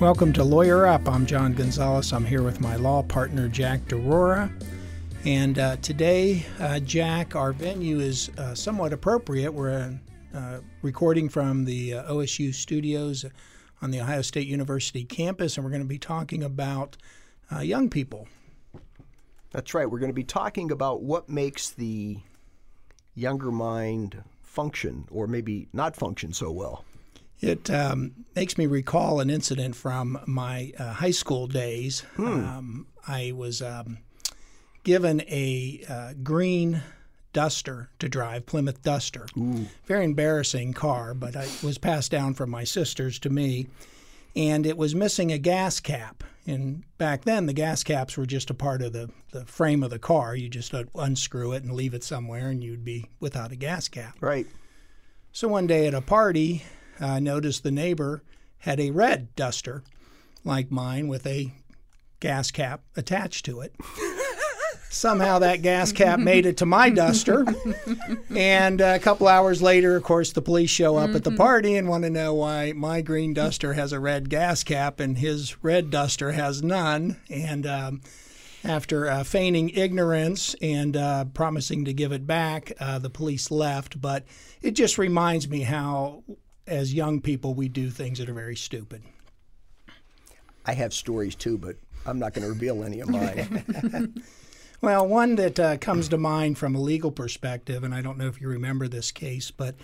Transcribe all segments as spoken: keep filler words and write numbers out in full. Welcome to Lawyer Up. I'm John Gonzalez. I'm here with my law partner, Jack DeRora. And uh, today, uh, Jack, our venue is uh, somewhat appropriate. We're uh, recording from the uh, O S U studios on the Ohio State University campus, and we're going to be talking about uh, young people. That's right. We're going to be talking about what makes the younger mind function, or maybe not function so well. It um, makes me recall an incident from my uh, high school days. Hmm. Um, I was um, given a uh, green Duster to drive, Plymouth Duster. Ooh. Very embarrassing car, but it was passed down from my sisters to me. And it was missing a gas cap. And back then, the gas caps were just a part of the, the frame of the car. You just unscrew it and leave it somewhere, and you'd be without a gas cap. Right. So one day at a party, I uh, noticed the neighbor had a red Duster, like mine, with a gas cap attached to it. Somehow that gas cap made it to my Duster. And a couple hours later, of course, the police show up mm-hmm. at the party and want to know why my green Duster has a red gas cap and his red Duster has none. And um, after uh, feigning ignorance and uh, promising to give it back, uh, the police left. But it just reminds me how, as young people, we do things that are very stupid. I have stories, too, but I'm not going to reveal any of mine. Well, one that uh, comes to mind from a legal perspective, and I don't know if you remember this case, but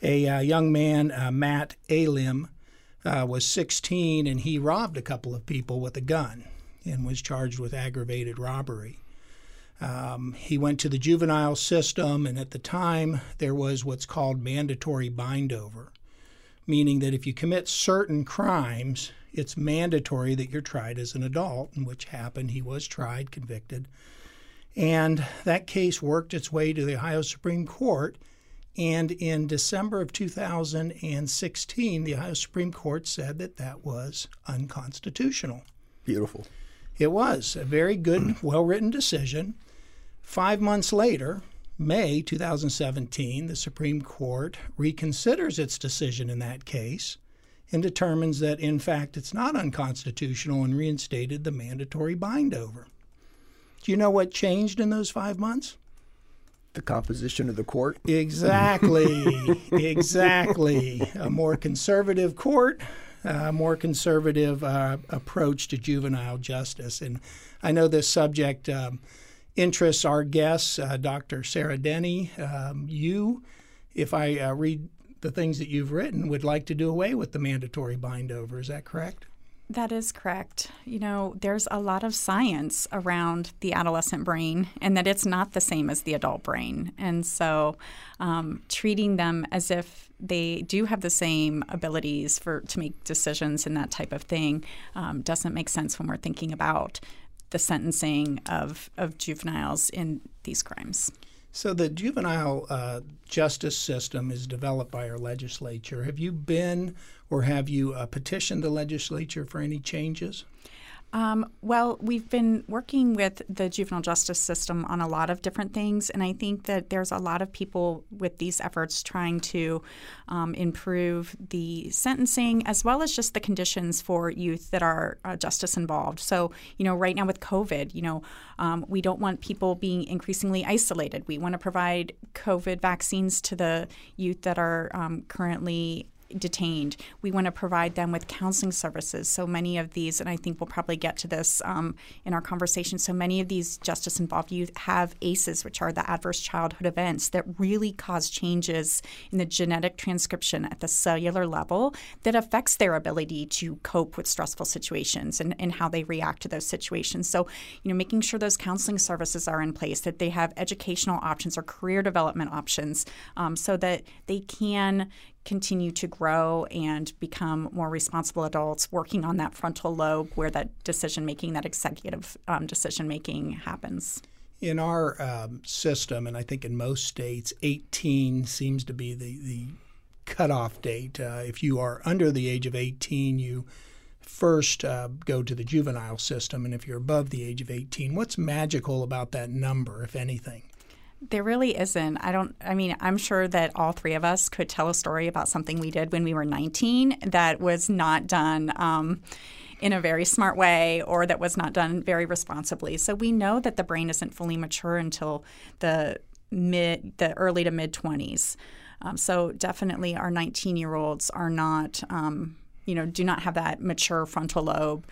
a uh, young man, uh, Matt Alim, uh, was sixteen, and he robbed a couple of people with a gun and was charged with aggravated robbery. Um, he went to the juvenile system, and at the time there was what's called mandatory bindover, meaning that if you commit certain crimes, it's mandatory that you're tried as an adult, and which happened. He was tried, convicted. And that case worked its way to the Ohio Supreme Court. And in December of two thousand sixteen, the Ohio Supreme Court said that that was unconstitutional. Beautiful. It was a very good, well-written decision. Five months later, May two thousand seventeen, the Supreme Court reconsiders its decision in that case and determines that, in fact, it's not unconstitutional and reinstated the mandatory bindover. Do you know what changed in those five months? The composition of the court. Exactly. Exactly. A more conservative court, a more conservative uh, approach to juvenile justice. And I know this subject um, interests our guests, uh, Doctor Sarah Denny. Um, you, if I uh, read the things that you've written, would like to do away with the mandatory bindover. Is that correct? That is correct. You know, there's a lot of science around the adolescent brain and that it's not the same as the adult brain. And so um, treating them as if they do have the same abilities for to make decisions and that type of thing um, doesn't make sense when we're thinking about the sentencing of, of juveniles in these crimes. So the juvenile uh, justice system is developed by our legislature. Have you been or have you uh, petitioned the legislature for any changes? Um, well, we've been working with the juvenile justice system on a lot of different things, and I think that there's a lot of people with these efforts trying to um, improve the sentencing as well as just the conditions for youth that are uh, justice involved. So, you know, right now with COVID, you know, um, we don't want people being increasingly isolated. We want to provide COVID vaccines to the youth that are um, currently detained. We want to provide them with counseling services. So many of these, and I think we'll probably get to this um, in our conversation, so many of these justice-involved youth have A C Es, which are the adverse childhood events that really cause changes in the genetic transcription at the cellular level that affects their ability to cope with stressful situations and, and how they react to those situations. So, you know, making sure those counseling services are in place, that they have educational options or career development options um, so that they can continue to grow and become more responsible adults, working on that frontal lobe where that decision-making, that executive um, decision-making happens. In our um, system, and I think in most states, eighteen seems to be the, the cutoff date. Uh, if you are under the age of eighteen, you first uh, go to the juvenile system, and if you're above the age of eighteen, what's magical about that number, if anything? There really isn't. I don't, I mean, I'm sure that all three of us could tell a story about something we did when we were nineteen that was not done um, in a very smart way or that was not done very responsibly. So we know that the brain isn't fully mature until the mid, the early to mid-twenties. Um, so definitely our nineteen-year-olds are not, um, you know, do not have that mature frontal lobe.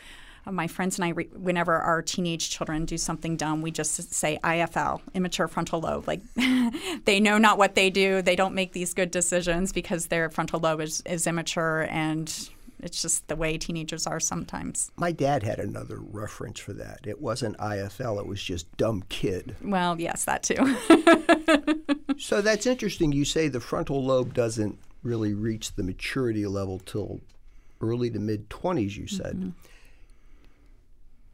My friends and I, re- whenever our teenage children do something dumb, we just say I F L, immature frontal lobe. Like, they know not what they do. They don't make these good decisions because their frontal lobe is, is immature, and it's just the way teenagers are sometimes. My dad had another reference for that. It wasn't I F L. It was just dumb kid. Well, yes, that too. So that's interesting. You say the frontal lobe doesn't really reach the maturity level till early to mid-twenties, you said. Mm-hmm.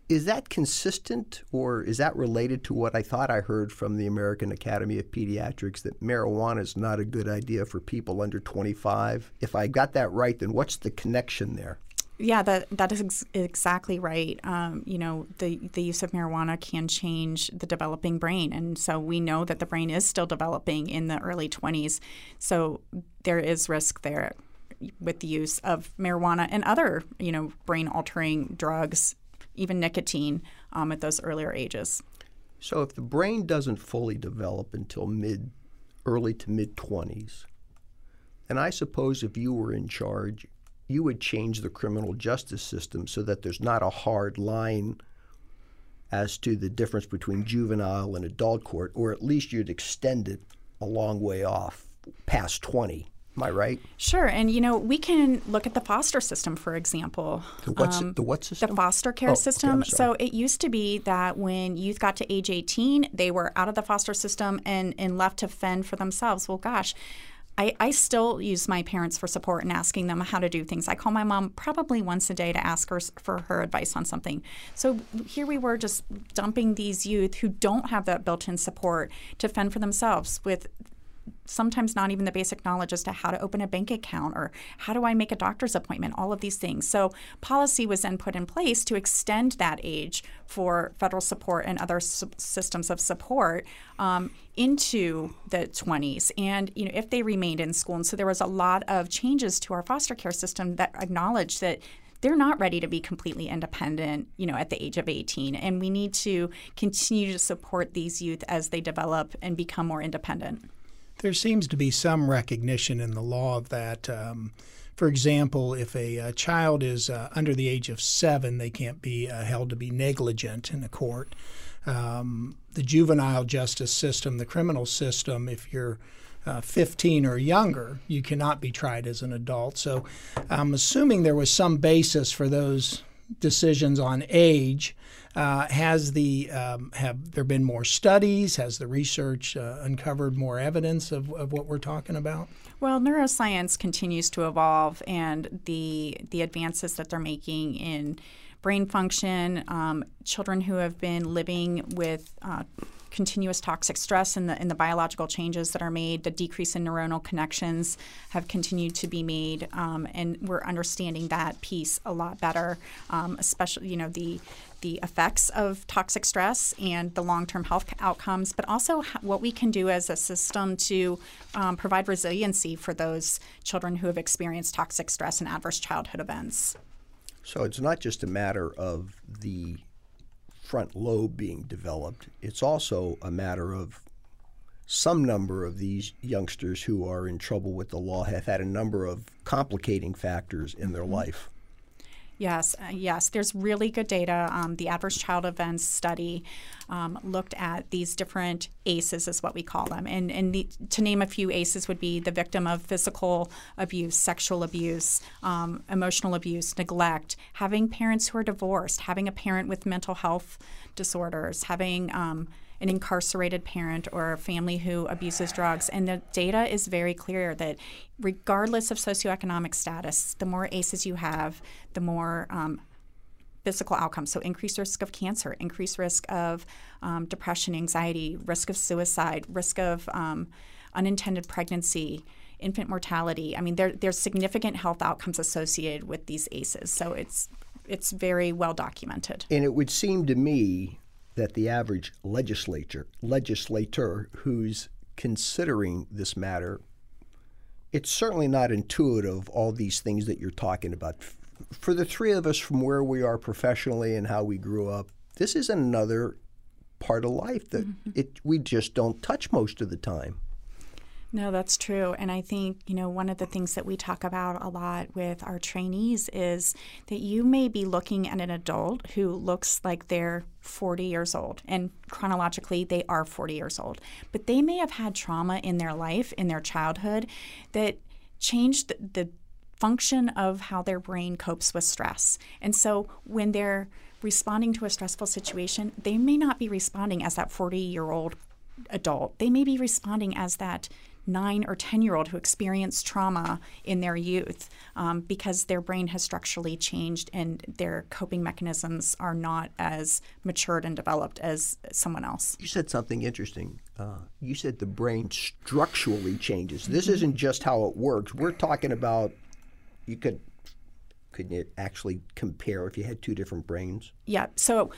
Is that consistent, or is that related to what I thought I heard from the American Academy of Pediatrics, that marijuana is not a good idea for people under twenty-five? If I got that right, then what's the connection there? Yeah, that that is ex- exactly right. Um, you know, the, the use of marijuana can change the developing brain. And so we know that the brain is still developing in the early twenties. So there is risk there with the use of marijuana and other, you know, brain-altering drugs, even nicotine, um, at those earlier ages. So if the brain doesn't fully develop until mid, early to mid-twenties, and I suppose if you were in charge, you would change the criminal justice system so that there's not a hard line as to the difference between juvenile and adult court, or at least you'd extend it a long way off past twenty. Am I right? Sure. And, you know, we can look at the foster system, for example. The, what's, um, the what system? The foster care oh, system. Okay, so it used to be that when youth got to age eighteen, they were out of the foster system and, and left to fend for themselves. Well, gosh, I, I still use my parents for support and asking them how to do things. I call my mom probably once a day to ask her for her advice on something. So here we were just dumping these youth who don't have that built-in support to fend for themselves with sometimes not even the basic knowledge as to how to open a bank account or how do I make a doctor's appointment, all of these things. So policy was then put in place to extend that age for federal support and other su- systems of support um, into the twenties, and you know, if they remained in school. And so there was a lot of changes to our foster care system that acknowledged that they're not ready to be completely independent, you know, at the age of eighteen, and we need to continue to support these youth as they develop and become more independent. There seems to be some recognition in the law of that. Um, for example, if a, a child is uh, under the age of seven, they can't be uh, held to be negligent in a court. Um, the juvenile justice system, the criminal system, if you're uh, fifteen or younger, you cannot be tried as an adult. So I'm assuming there was some basis for those decisions on age. Uh, has the um, have there been more studies? Has the research uh, uncovered more evidence of, of what we're talking about? Well, neuroscience continues to evolve, and the the advances that they're making in brain function, um, children who have been living with uh, continuous toxic stress, and the and the biological changes that are made, the decrease in neuronal connections have continued to be made, um, and we're understanding that piece a lot better, um, especially, you know, the the effects of toxic stress and the long-term health outcomes, but also what we can do as a system to um, provide resiliency for those children who have experienced toxic stress and adverse childhood events. So it's not just a matter of the front lobe being developed. It's also a matter of some number of these youngsters who are in trouble with the law have had a number of complicating factors in their life. Yes, uh, yes. There's really good data. Um, the Adverse Child Events study um, looked at these different A C Es, is what we call them. And, and the, to name a few, A C Es would be the victim of physical abuse, sexual abuse, um, emotional abuse, neglect, having parents who are divorced, having a parent with mental health disorders, having um, an incarcerated parent or a family who abuses drugs. And the data is very clear that regardless of socioeconomic status, the more A C Es you have, the more um, physical outcomes. So increased risk of cancer, increased risk of um, depression, anxiety, risk of suicide, risk of um, unintended pregnancy, infant mortality. I mean, there, there's significant health outcomes associated with these A C Es. So it's, it's very well documented. And it would seem to me that the average legislature, legislator who's considering this matter, it's certainly not intuitive, all these things that you're talking about. For the three of us, from where we are professionally and how we grew up, this is another part of life that mm-hmm. it we just don't touch most of the time. No, that's true. And I think, you know, one of the things that we talk about a lot with our trainees is that you may be looking at an adult who looks like they're forty years old, and chronologically they are forty years old, but they may have had trauma in their life, in their childhood, that changed the function of how their brain copes with stress. And so when they're responding to a stressful situation, they may not be responding as that forty-year-old adult. They may be responding as that nine or ten-year-old who experienced trauma in their youth um, because their brain has structurally changed and their coping mechanisms are not as matured and developed as someone else. You said something interesting. Uh, you said the brain structurally changes. This mm-hmm. isn't just how it works. We're talking about you could Couldn't it actually compare if you had two different brains? Yeah. So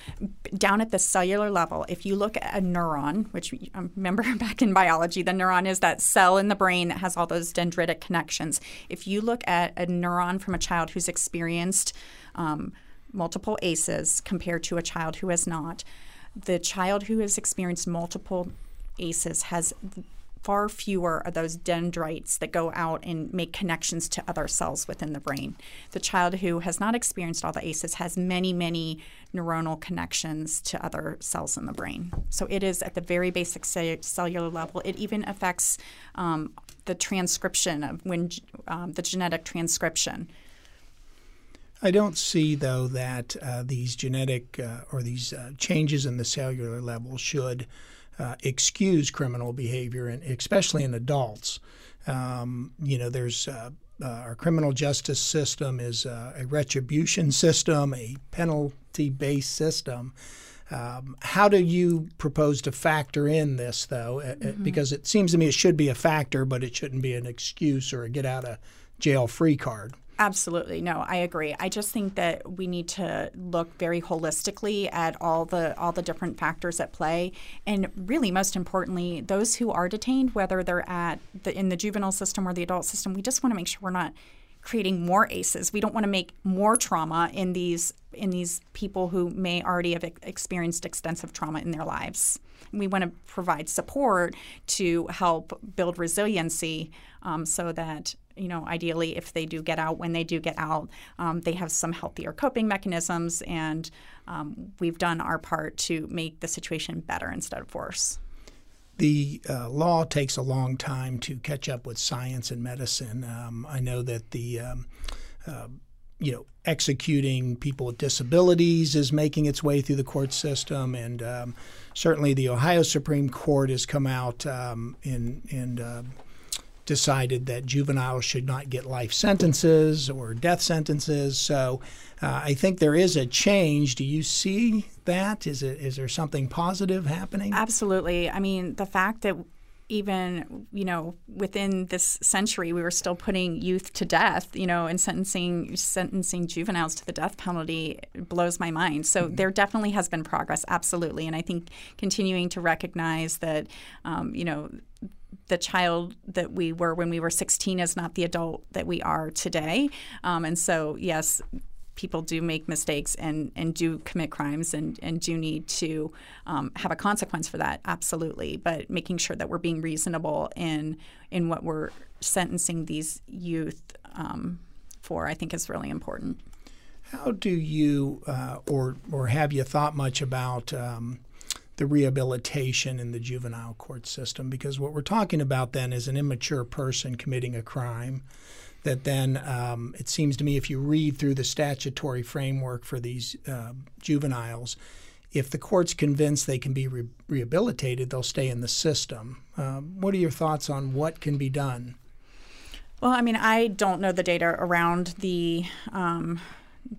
down at the cellular level, if you look at a neuron, which I remember back in biology, the neuron is that cell in the brain that has all those dendritic connections. If you look at a neuron from a child who's experienced um, multiple A C Es compared to a child who has not, the child who has experienced multiple A C Es has far fewer of those dendrites that go out and make connections to other cells within the brain. The child who has not experienced all the A C Es has many, many neuronal connections to other cells in the brain. So it is at the very basic cell- cellular level. It even affects um, the transcription, of when um, the genetic transcription. I don't see, though, that uh, these genetic uh, or these uh, changes in the cellular level should Uh, excuse criminal behavior, and especially in adults. Um, you know, there's uh, uh, our criminal justice system is uh, a retribution system, a penalty-based system. Um, how do you propose to factor in this, though? Mm-hmm. Because it seems to me it should be a factor, but it shouldn't be an excuse or a get-out-of-jail-free card. Absolutely. No, I agree. I just think that we need to look very holistically at all the all the different factors at play. And really, most importantly, those who are detained, whether they're at the, in the juvenile system or the adult system, we just want to make sure we're not creating more A C Es. We don't want to make more trauma in these in these people who may already have experienced extensive trauma in their lives. We want to provide support to help build resiliency um, so that, you know, ideally, if they do get out, when they do get out, um, they have some healthier coping mechanisms, and um, we've done our part to make the situation better instead of worse. The uh, law takes a long time to catch up with science and medicine. Um, I know that the um, uh, you know, executing people with disabilities is making its way through the court system, and um, certainly the Ohio Supreme Court has come out um, in in. Uh, decided that juveniles should not get life sentences or death sentences. So uh, I think there is a change. Do you see that? Is it, is there something positive happening? Absolutely. I mean, the fact that even, you know, within this century, we were still putting youth to death, you know, and sentencing sentencing juveniles to the death penalty blows my mind. So mm-hmm. there definitely has been progress, absolutely. And I think continuing to recognize that, um, you know, the child that we were when we were sixteen is not the adult that we are today. Um, and so, yes, people do make mistakes and, and do commit crimes and, and do need to um, have a consequence for that, absolutely. But making sure that we're being reasonable in in what we're sentencing these youth um, for, I think is really important. How do you uh, or, or have you thought much about um the rehabilitation in the juvenile court system? Because what we're talking about then is an immature person committing a crime that then, um, it seems to me, if you read through the statutory framework for these uh, juveniles, if the court's convinced they can be re- rehabilitated, they'll stay in the system. Um, what are your thoughts on what can be done? Well, I mean, I don't know the data around the um,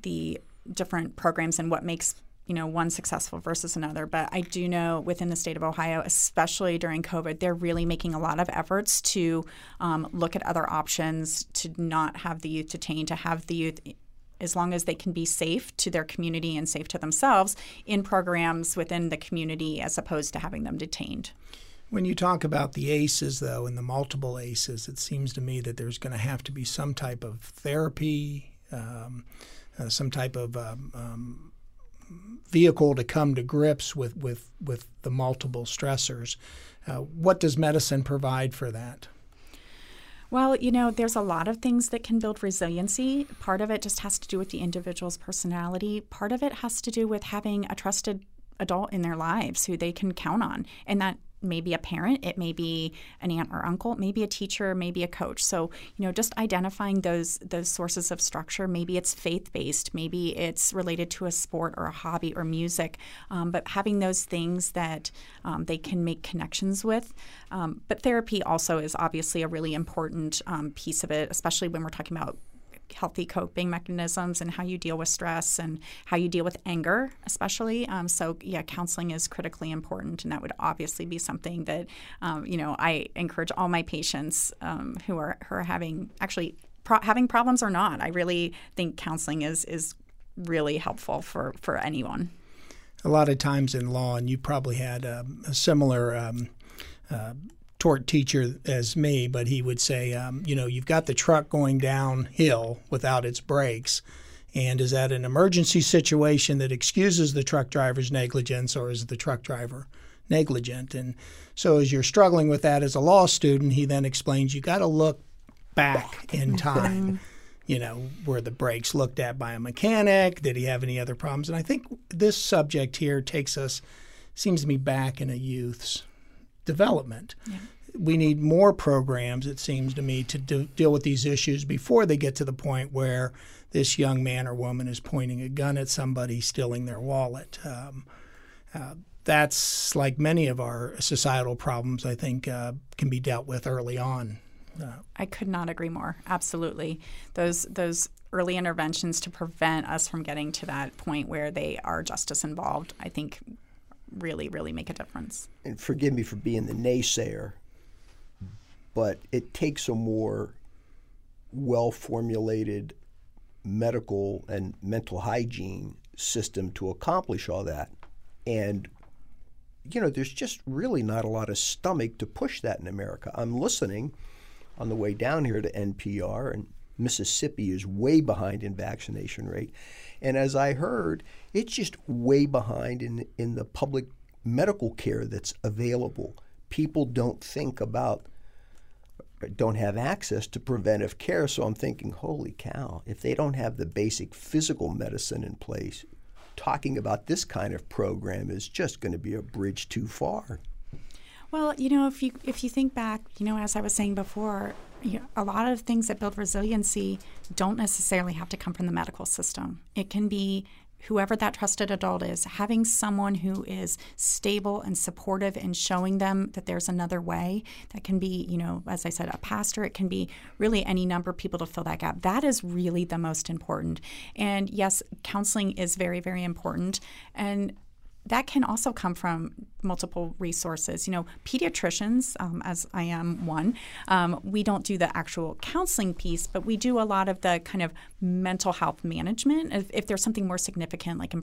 the different programs and what makes you know, one successful versus another. But I do know within the state of Ohio, especially during COVID, they're really making a lot of efforts to um, look at other options, to not have the youth detained, to have the youth as long as they can be safe to their community and safe to themselves in programs within the community as opposed to having them detained. When you talk about the A C Es, though, and the multiple A C Es, it seems to me that there's going to have to be some type of therapy, um, uh, some type of um, um, vehicle to come to grips with, with, with the multiple stressors. Uh, what does medicine provide for that? Well, you know, there's a lot of things that can build resiliency. Part of it just has to do with the individual's personality. Part of it has to do with having a trusted adult in their lives who they can count on. And that may be a parent, it may be an aunt or uncle, maybe a teacher, maybe a coach. So, you know, just identifying those those sources of structure. Maybe it's faith-based, maybe it's related to a sport or a hobby or music, um, but having those things that um, they can make connections with. Um, but therapy also is obviously a really important um, piece of it, especially when we're talking about healthy coping mechanisms and how you deal with stress and how you deal with anger, especially. Um, so, yeah, counseling is critically important, and that would obviously be something that, um, you know, I encourage all my patients um, who are who are having actually pro- having problems or not. I really think counseling is is really helpful for for anyone. A lot of times in law, and you probably had a, a similar. Um, uh, tort teacher as me, but he would say, um, you know, you've got the truck going downhill without its brakes. And is that an emergency situation that excuses the truck driver's negligence, or is the truck driver negligent? And so as you're struggling with that as a law student, he then explains you got to look back in time. You know, were the brakes looked at by a mechanic? Did he have any other problems? And I think this subject here takes us, seems to me, back in a youth's development. Yeah. We need more programs, it seems to me, to do, deal with these issues before they get to the point where this young man or woman is pointing a gun at somebody, stealing their wallet. Um, uh, that's like many of our societal problems, I think, uh, can be dealt with early on. Uh, I could not agree more. Absolutely. Those those early interventions to prevent us from getting to that point where they are justice involved, I think, really, really make a difference. And forgive me for being the naysayer, but it takes a more well-formulated medical and mental hygiene system to accomplish all that. And, you know, there's just really not a lot of stomach to push that in America. I'm listening on the way down here to N P R, and Mississippi is way behind in vaccination rate. And as I heard, it's just way behind in in the public medical care that's available. People don't think about, don't have access to preventive care. So I'm thinking, holy cow, if they don't have the basic physical medicine in place, talking about this kind of program is just going to be a bridge too far. Well, you know, if you if you think back, you know, as I was saying before, you know, a lot of things that build resiliency don't necessarily have to come from the medical system. It can be whoever that trusted adult is, having someone who is stable and supportive and showing them that there's another way. That can be, you know, as I said, a pastor. It can be really any number of people to fill that gap. That is really the most important. And yes, counseling is very, very important. And that can also come from multiple resources. You know, pediatricians, um, as I am one, um, we don't do the actual counseling piece, but we do a lot of the kind of mental health management. If, if there's something more significant like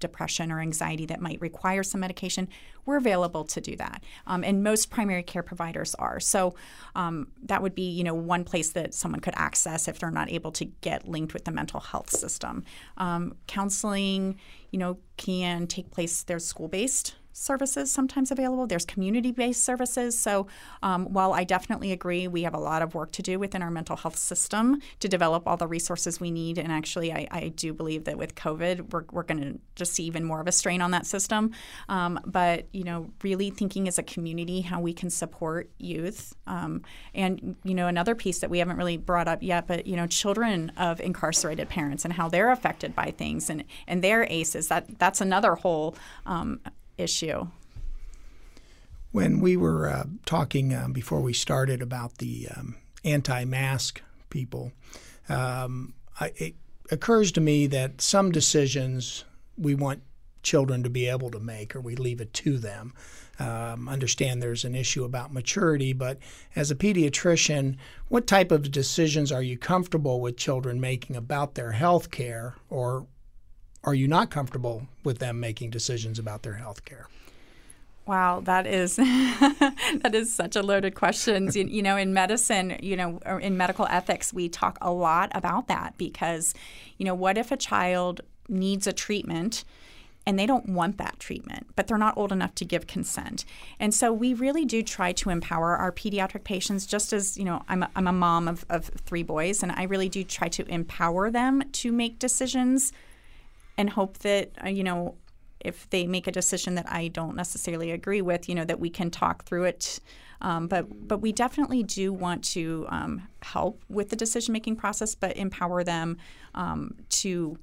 depression or anxiety that might require some medication, we're available to do that. Um, and most primary care providers are. So um, that would be, you know, one place that someone could access if they're not able to get linked with the mental health system. Um, counseling, you know, can take place. There's school-based services sometimes available. There's community-based services. So um, while I definitely agree we have a lot of work to do within our mental health system to develop all the resources we need, and actually I, I do believe that with COVID we're, we're going to just see even more of a strain on that system. Um, but, you know, really thinking as a community how we can support youth. Um, and, you know, another piece that we haven't really brought up yet, but, you know, children of incarcerated parents and how they're affected by things and, and their A C Es, that, that's another whole um, issue. When we were uh, talking um, before we started about the um, anti-mask people, um, I, it occurs to me that some decisions we want children to be able to make, or we leave it to them. Um, understand there's an issue about maturity, but as a pediatrician, what type of decisions are you comfortable with children making about their health care, or are you not comfortable with them making decisions about their health care? Wow, that is that is such a loaded question. You, you know, in medicine, you know, or in medical ethics, we talk a lot about that because, you know, what if a child needs a treatment and they don't want that treatment, but they're not old enough to give consent? And so we really do try to empower our pediatric patients, just as, you know, I'm a, I'm a mom of, of three boys, and I really do try to empower them to make decisions and hope that, you know, if they make a decision that I don't necessarily agree with, you know, that we can talk through it. Um, but but we definitely do want to um, help with the decision-making process, but empower them um, to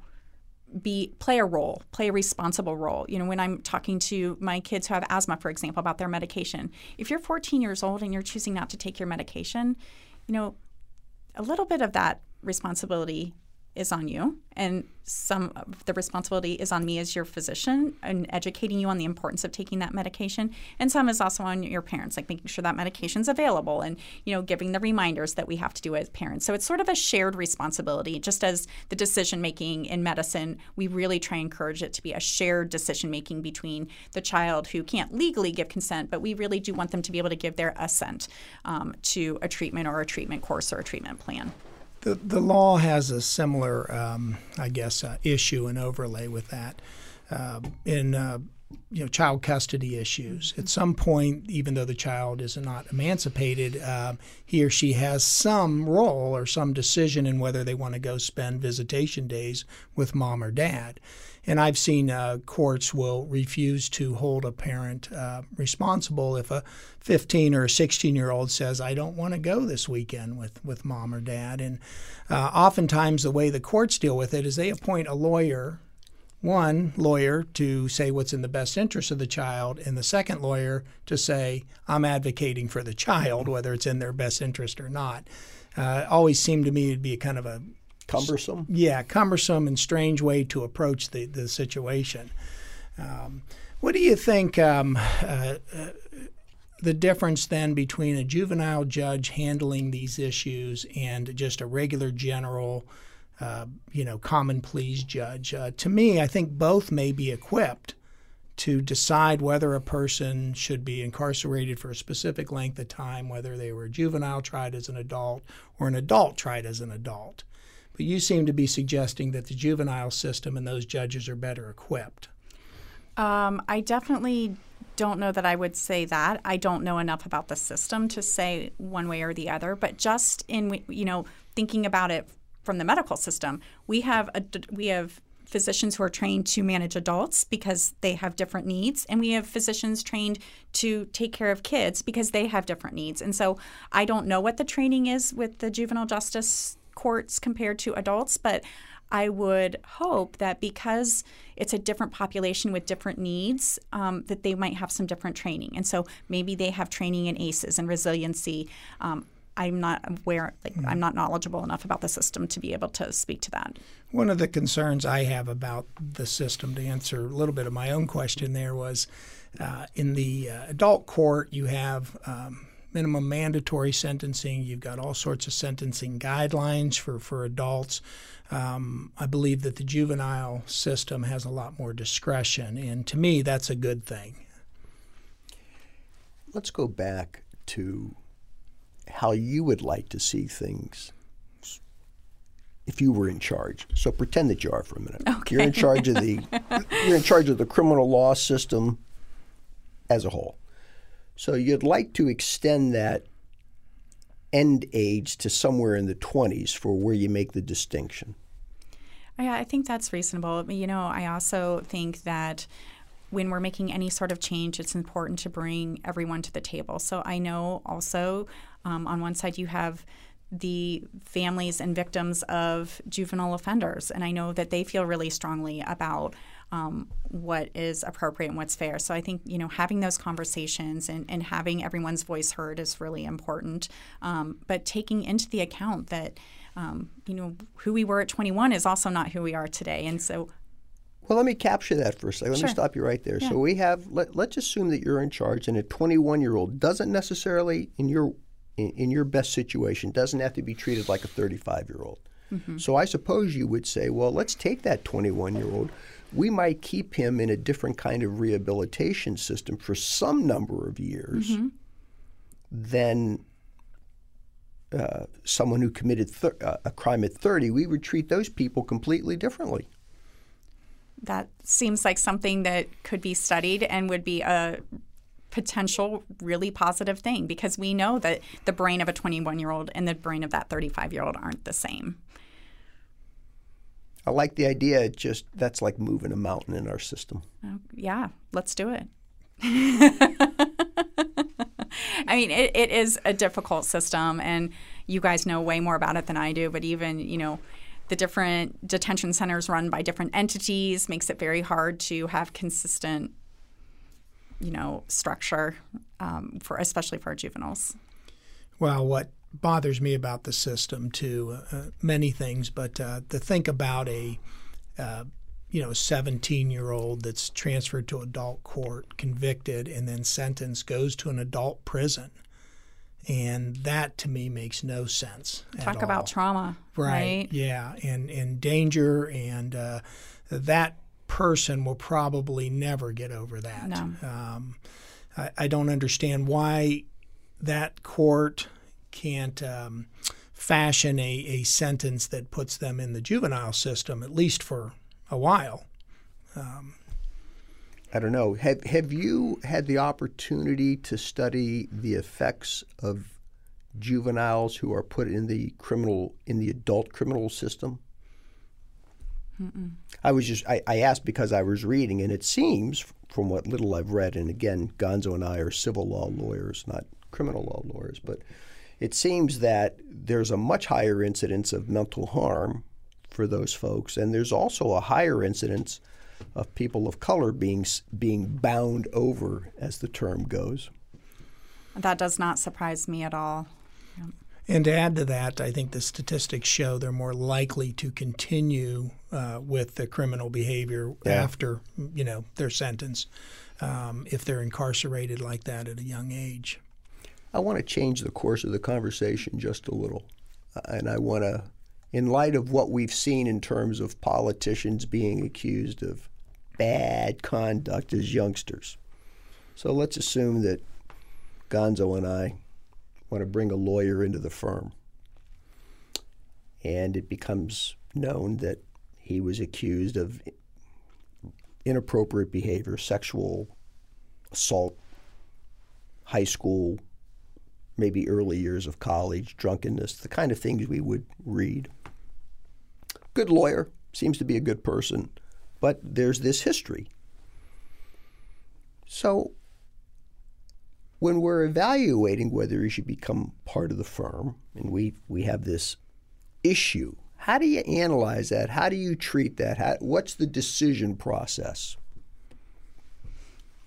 be play a role, play a responsible role. You know, when I'm talking to my kids who have asthma, for example, about their medication, if you're fourteen years old and you're choosing not to take your medication, you know, a little bit of that responsibility is on you, and some of the responsibility is on me as your physician and educating you on the importance of taking that medication, and some is also on your parents, like making sure that medication's available and, you know, giving the reminders that we have to do as parents. So it's sort of a shared responsibility, just as the decision making in medicine, we really try and encourage it to be a shared decision making between the child who can't legally give consent, but we really do want them to be able to give their assent um, to a treatment or a treatment course or a treatment plan. The the law has a similar, um, I guess, uh, issue and overlay with that uh, in uh, you know, child custody issues. At some point, even though the child is not emancipated, uh, he or she has some role or some decision in whether they want to go spend visitation days with mom or dad. And I've seen uh, courts will refuse to hold a parent uh, responsible if a fifteen or a sixteen-year-old says, I don't want to go this weekend with, with mom or dad. And uh, oftentimes the way the courts deal with it is they appoint a lawyer, one lawyer to say what's in the best interest of the child, and the second lawyer to say, I'm advocating for the child, whether it's in their best interest or not. Uh, it always seemed to me to be kind of a Cumbersome? Yeah, cumbersome and strange way to approach the, the situation. Um, what do you think um, uh, uh, the difference then between a juvenile judge handling these issues and just a regular general, uh, you know, common pleas judge? Uh, to me, I think both may be equipped to decide whether a person should be incarcerated for a specific length of time, whether they were a juvenile tried as an adult or an adult tried as an adult. But you seem to be suggesting that the juvenile system and those judges are better equipped. Um, I definitely don't know that I would say that. I don't know enough about the system to say one way or the other. But just in, you know, thinking about it from the medical system, we have a, we have physicians who are trained to manage adults because they have different needs, and we have physicians trained to take care of kids because they have different needs. And so I don't know what the training is with the juvenile justice courts compared to adults, but I would hope that because it's a different population with different needs, um, that they might have some different training. And so maybe they have training in A C Es and resiliency. Um, I'm not aware, like, mm-hmm. I'm not knowledgeable enough about the system to be able to speak to that. One of the concerns I have about the system, to answer a little bit of my own question there, was uh, in the uh, adult court, you have um, minimum mandatory sentencing. You've got all sorts of sentencing guidelines for, for adults. Um, I believe that the juvenile system has a lot more discretion, and to me, that's a good thing. Let's go back to how you would like to see things if you were in charge. So pretend that you are for a minute. Okay. You're in charge of the you're in charge of the criminal law system as a whole. So you'd like to extend that end age to somewhere in the twenties for where you make the distinction. Yeah, I think that's reasonable. You know, I also think that when we're making any sort of change, it's important to bring everyone to the table. So I know also um, on one side you have the families and victims of juvenile offenders, and I know that they feel really strongly about Um, what is appropriate and what's fair. So I think, you know, having those conversations and, and having everyone's voice heard is really important. Um, but taking into the account that, um, you know, who we were at twenty-one is also not who we are today. And so Well, let me capture that for a second. Sure. Let me stop you right there. Yeah. So we have, let, let's assume that you're in charge, and a twenty-one-year-old doesn't necessarily, in your in, in your best situation, doesn't have to be treated like a thirty-five-year-old. Mm-hmm. So I suppose you would say, well, let's take that twenty-one-year-old. We might keep him in a different kind of rehabilitation system for some number of years mm-hmm. than uh, someone who committed th- a crime at thirty. We would treat those people completely differently. That seems like something that could be studied and would be a potential really positive thing, because we know that the brain of a twenty-one-year-old and the brain of that thirty-five-year-old aren't the same. I like the idea. It just, that's like moving a mountain in our system. Oh, yeah, let's do it. I mean, it, it is a difficult system, and you guys know way more about it than I do, but even, you know, the different detention centers run by different entities makes it very hard to have consistent, you know, structure, um, for especially for juveniles. Well, what bothers me about the system too, uh, many things, but uh, to think about a, uh, you know, seventeen-year-old that's transferred to adult court, convicted, and then sentenced, goes to an adult prison. And that, to me, makes no sense at all. Talk about trauma, right? Right? Yeah, and, and danger, and uh, that person will probably never get over that. No. Um, I, I don't understand why that court can't um, fashion a, a sentence that puts them in the juvenile system, at least for a while. Um I don't know. Have have you had the opportunity to study the effects of juveniles who are put in the criminal in the adult criminal system? Mm-mm. I was just I, I asked because I was reading, and it seems from what little I've read, and again, Gonzo and I are civil law lawyers, not criminal law lawyers, but it seems that there's a much higher incidence of mental harm for those folks, and there's also a higher incidence of people of color being being bound over, as the term goes. That does not surprise me at all. Yeah. And to add to that, I think the statistics show they're more likely to continue uh, with the criminal behavior yeah. after, you know, their sentence um, if they're incarcerated like that at a young age. I want to change the course of the conversation just a little, and I want to, in light of what we've seen in terms of politicians being accused of bad conduct as youngsters. So let's assume that Gonzo and I want to bring a lawyer into the firm, and it becomes known that he was accused of inappropriate behavior, sexual assault, high school, maybe early years of college, drunkenness, the kind of things we would read. Good lawyer, seems to be a good person, but there's this history. So when we're evaluating whether he should become part of the firm, and we we have this issue, how do you analyze that? How do you treat that? How, what's the decision process?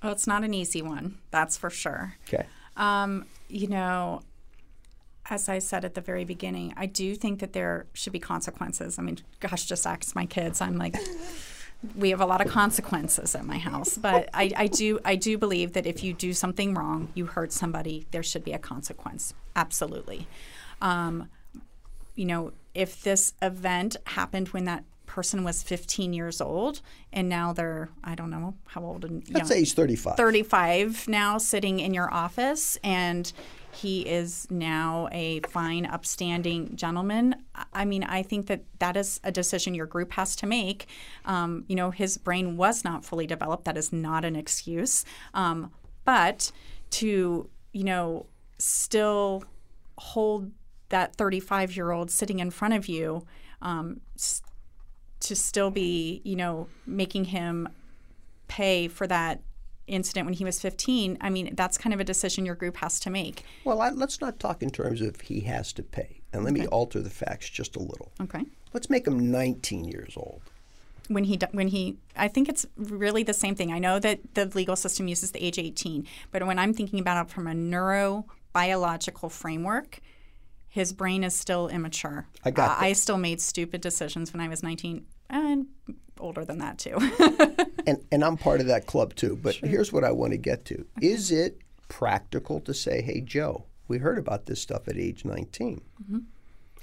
Well, it's not an easy one, that's for sure. Okay. Um, you know, as I said at the very beginning, I do think that there should be consequences. I mean, gosh, just ask my kids. I'm like, we have a lot of consequences at my house. But I, I do I do believe that if you do something wrong, you hurt somebody, there should be a consequence. Absolutely. Um, you know, if this event happened when that person was fifteen years old, and now they're, I don't know, how old? And young, let's say he's thirty-five. thirty-five now, sitting in your office, and he is now a fine, upstanding gentleman. I mean, I think that that is a decision your group has to make. Um, you know, his brain was not fully developed. That is not an excuse. Um, but to, you know, still hold that thirty-five-year-old sitting in front of you, um, st- to still be, you know, making him pay for that incident when he was fifteen, I mean, that's kind of a decision your group has to make. Well, I, let's not talk in terms of he has to pay. And let okay. me alter the facts just a little. Okay. Let's make him nineteen years old. When he, when he, I think it's really the same thing. I know that the legal system uses the age eighteen, but when I'm thinking about it from a neurobiological framework, his brain is still immature. I got uh, I still made stupid decisions when I was nineteen and older than that too. and, and I'm part of that club too. But sure. Here's what I want to get to. Okay. Is it practical to say, hey, Joe, we heard about this stuff at age nineteen. Mm-hmm.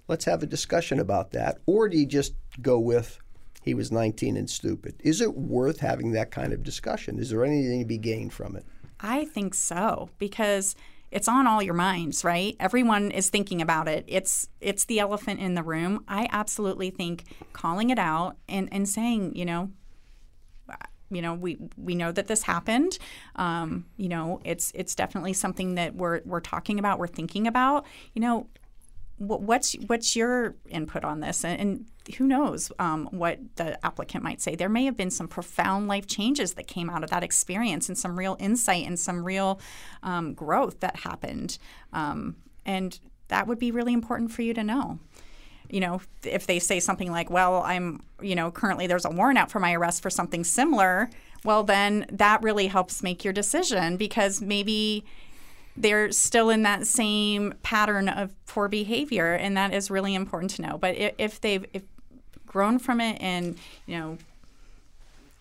Let's have a discussion about that. Or do you just go with, he was nineteen and stupid? Is it worth having that kind of discussion? Is there anything to be gained from it? I think so, because it's on all your minds, right? Everyone is thinking about it. It's it's the elephant in the room. I absolutely think calling it out and, and saying, you know, you know, we we know that this happened. Um, you know, it's it's definitely something that we're we're talking about, we're thinking about. You know, what, what's what's your input on this? And, and who knows um, what the applicant might say. There may have been some profound life changes that came out of that experience and some real insight and some real um, growth that happened. Um, and that would be really important for you to know. You know, if they say something like, well, I'm, you know, currently there's a warrant out for my arrest for something similar, well, then that really helps make your decision, because maybe they're still in that same pattern of poor behavior, and that is really important to know. But if they've if grown from it and, you know,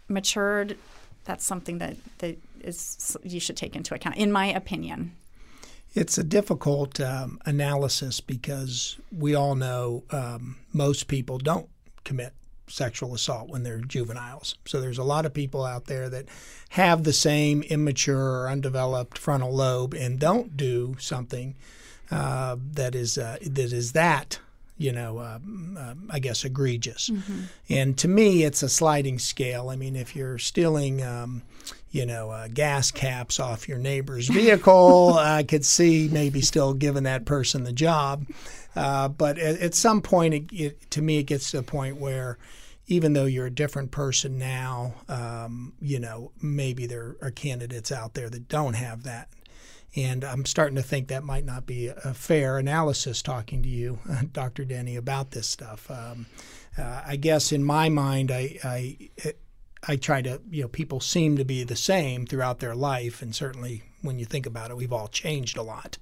matured, that's something that, that is you should take into account, in my opinion. It's a difficult um, analysis, because we all know um, most people don't commit sexual assault when they're juveniles. So there's a lot of people out there that have the same immature or undeveloped frontal lobe and don't do something uh, that is uh, that is that, you know, uh, uh, I guess, egregious. Mm-hmm. And to me, it's a sliding scale. I mean, if you're stealing, um, you know, uh, gas caps off your neighbor's vehicle, I could see maybe still giving that person the job. Uh, but at, at some point, it, it, to me, it gets to the point where even though you're a different person now, um, you know, maybe there are candidates out there that don't have that. And I'm starting to think that might not be a fair analysis, talking to you, Doctor Denny, about this stuff. Um, uh, I guess in my mind, I, I I try to, you know, people seem to be the same throughout their life. And certainly when you think about it, we've all changed a lot.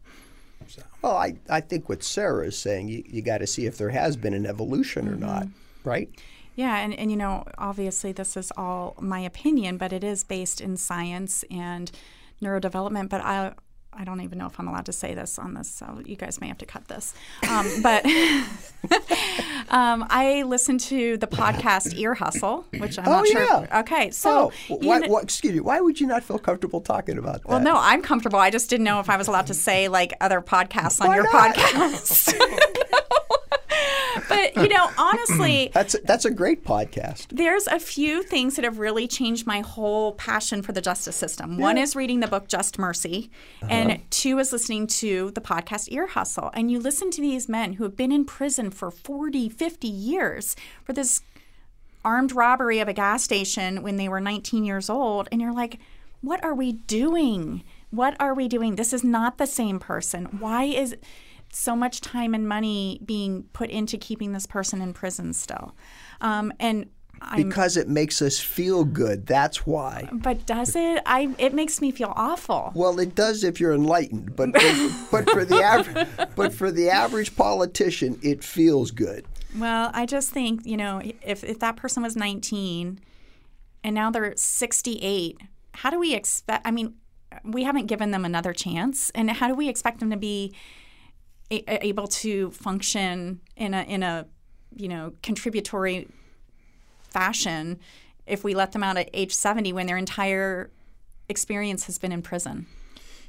So. Well, I, I think what Sarah is saying, you, you got to see if there has been an evolution or mm-hmm. not, right? Yeah, and, and, you know, obviously this is all my opinion, but it is based in science and neurodevelopment. But I... I don't even know if I'm allowed to say this on this, so you guys may have to cut this. Um, but um, I listen to the podcast Ear Hustle, which I'm oh, not sure. Yeah. Okay, so oh, why, even, why, excuse me. Why would you not feel comfortable talking about that? Well, no, I'm comfortable. I just didn't know if I was allowed to say like other podcasts on why your not? Podcast. But, you know, honestly, that's a, that's a great podcast. There's a few things that have really changed my whole passion for the justice system. Yeah. One is reading the book Just Mercy, uh-huh. and two is listening to the podcast Ear Hustle. And you listen to these men who have been in prison for forty, fifty years for this armed robbery of a gas station when they were nineteen years old. And you're like, what are we doing? What are we doing? This is not the same person. Why is so much time and money being put into keeping this person in prison still? Um, and I'm, because it makes us feel good, that's why. But does it? I it makes me feel awful. Well, it does if you're enlightened, but but for the average but for the average politician, it feels good. Well, I just think, you know, if if that person was nineteen and now they're sixty-eight, how do we expect? I mean, we haven't given them another chance, and how do we expect them to be able to function in a in a you know contributory fashion if we let them out at age seventy when their entire experience has been in prison?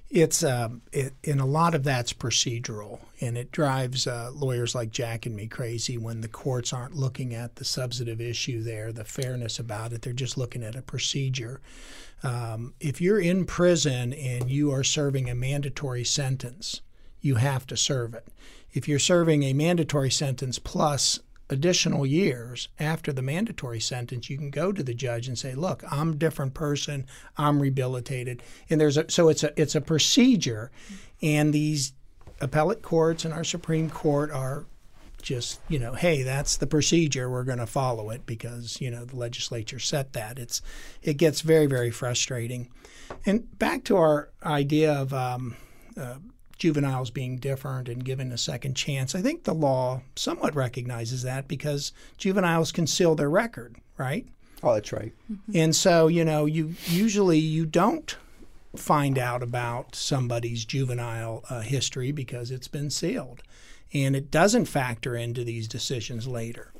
It's uh, it, and a lot of that's procedural, and it drives uh, lawyers like Jack and me crazy when the courts aren't looking at the substantive issue there, the fairness about it. They're just looking at a procedure. Um, if you're in prison and you are serving a mandatory sentence, you have to serve it. If you're serving a mandatory sentence plus additional years after the mandatory sentence, you can go to the judge and say, look, I'm a different person, I'm rehabilitated. And there's a, so it's a, it's a procedure. And these appellate courts and our Supreme Court are just, you know, hey, that's the procedure. We're going to follow it because, you know, the legislature set that. It's, it gets very, very frustrating. And back to our idea of um, uh, juveniles being different and given a second chance. I think the law somewhat recognizes that because juveniles conceal their record, right? Oh, that's right. Mm-hmm. And so, you know, you usually you don't find out about somebody's juvenile uh, history because it's been sealed. And it doesn't factor into these decisions later.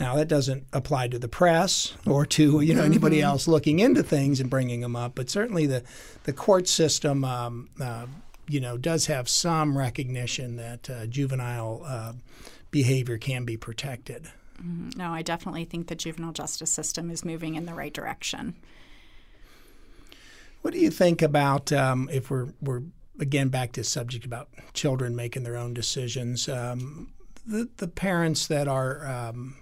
Now, that doesn't apply to the press or to, you know, anybody else looking into things and bringing them up. But certainly the, the court system, um, uh, you know, does have some recognition that uh, juvenile uh, behavior can be protected. Mm-hmm. No, I definitely think the juvenile justice system is moving in the right direction. What do you think about um, if we're, we're again, back to the subject about children making their own decisions, um, the, the parents that are um,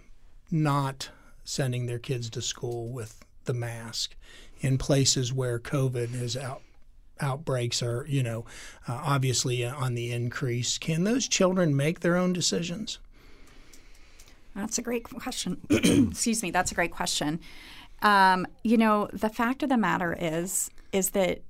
not sending their kids to school with the mask in places where COVID is out, outbreaks are, you know, uh, obviously on the increase, can those children make their own decisions? That's a great question. Excuse me. That's a great question. Um, you know, the fact of the matter is, is that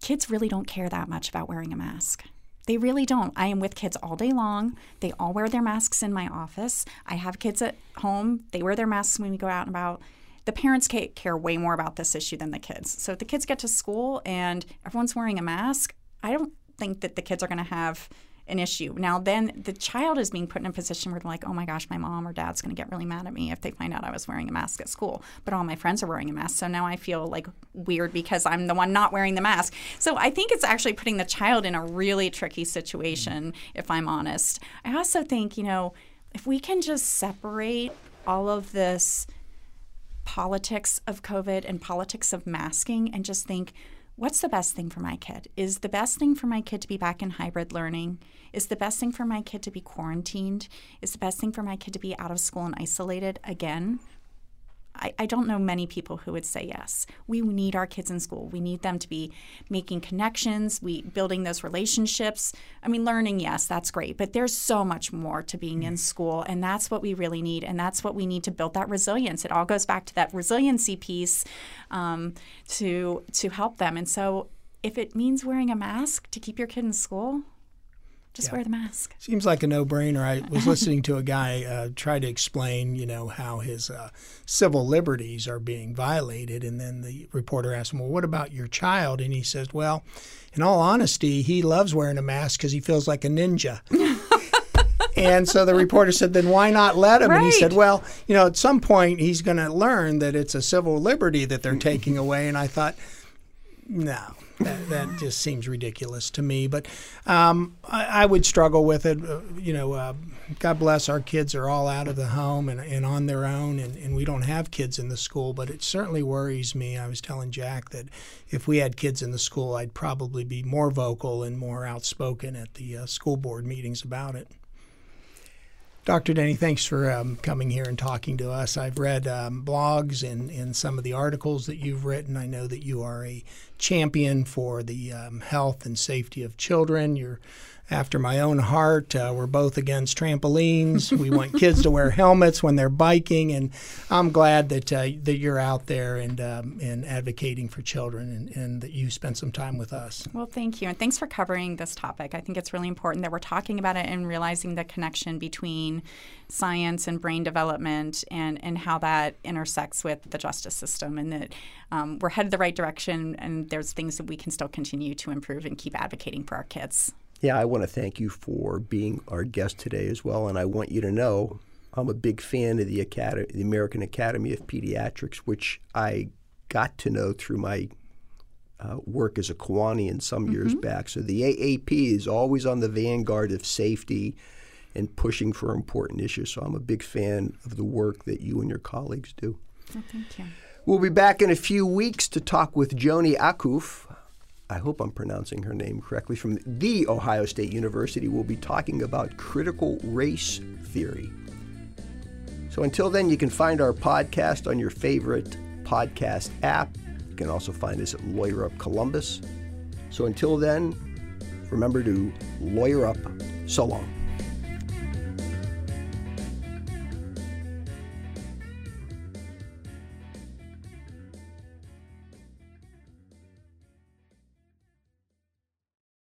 kids really don't care that much about wearing a mask. They really don't. I am with kids all day long. They all wear their masks in my office. I have kids at home. They wear their masks when we go out and about. The parents care way more about this issue than the kids. So if the kids get to school and everyone's wearing a mask, I don't think that the kids are going to have an issue. Now then the child is being put in a position where they're like, oh my gosh, my mom or dad's going to get really mad at me if they find out I was wearing a mask at school, but all my friends are wearing a mask, so now I feel like weird because I'm the one not wearing the mask. So I think it's actually putting the child in a really tricky situation, if I'm honest. I also think, you know, if we can just separate all of this politics of COVID and politics of masking and just think, what's the best thing for my kid? Is the best thing for my kid to be back in hybrid learning? Is the best thing for my kid to be quarantined? Is the best thing for my kid to be out of school and isolated again? I, I don't know many people who would say yes. We need our kids in school. We need them to be making connections, we building those relationships. I mean, learning, yes, that's great, but there's so much more to being in school, and that's what we really need, and that's what we need to build that resilience. It all goes back to that resiliency piece um, to to help them. And so if it means wearing a mask to keep your kid in school, just yeah. wear the mask. Seems like a no-brainer. I was listening to a guy uh, try to explain, you know, how his uh, civil liberties are being violated. And then the reporter asked him, well, what about your child? And he says, well, in all honesty, he loves wearing a mask because he feels like a ninja. And so the reporter said, then why not let him? Right. And he said, well, you know, at some point he's going to learn that it's a civil liberty that they're taking away. And I thought, no. That, that just seems ridiculous to me, but um, I, I would struggle with it. Uh, you know, uh, God bless, our kids are all out of the home and, and on their own, and, and we don't have kids in the school, but it certainly worries me. I was telling Jack that if we had kids in the school, I'd probably be more vocal and more outspoken at the uh, school board meetings about it. Doctor Denny, thanks for um, coming here and talking to us. I've read um, blogs and, and some of the articles that you've written. I know that you are a champion for the um, health and safety of children. You're after my own heart. Uh, we're both against trampolines. We want kids to wear helmets when they're biking, and I'm glad that uh, that you're out there and um, and advocating for children, and, and that you spent some time with us. Well, thank you, and thanks for covering this topic. I think it's really important that we're talking about it and realizing the connection between science and brain development, and, and how that intersects with the justice system, and that um, we're headed the right direction, and there's things that we can still continue to improve and keep advocating for our kids. Yeah, I want to thank you for being our guest today as well, and I want you to know I'm a big fan of the, Academy, the American Academy of Pediatrics, which I got to know through my uh, work as a Kiwanian some mm-hmm. years back. So the A A P is always on the vanguard of safety and pushing for important issues, so I'm a big fan of the work that you and your colleagues do. Oh, thank you. We'll be back in a few weeks to talk with Joni Akuf. I hope I'm pronouncing her name correctly, from the Ohio State University. We'll be talking about critical race theory. So until then, you can find our podcast on your favorite podcast app. You can also find us at Lawyer Up Columbus. So until then, remember to lawyer up. So long.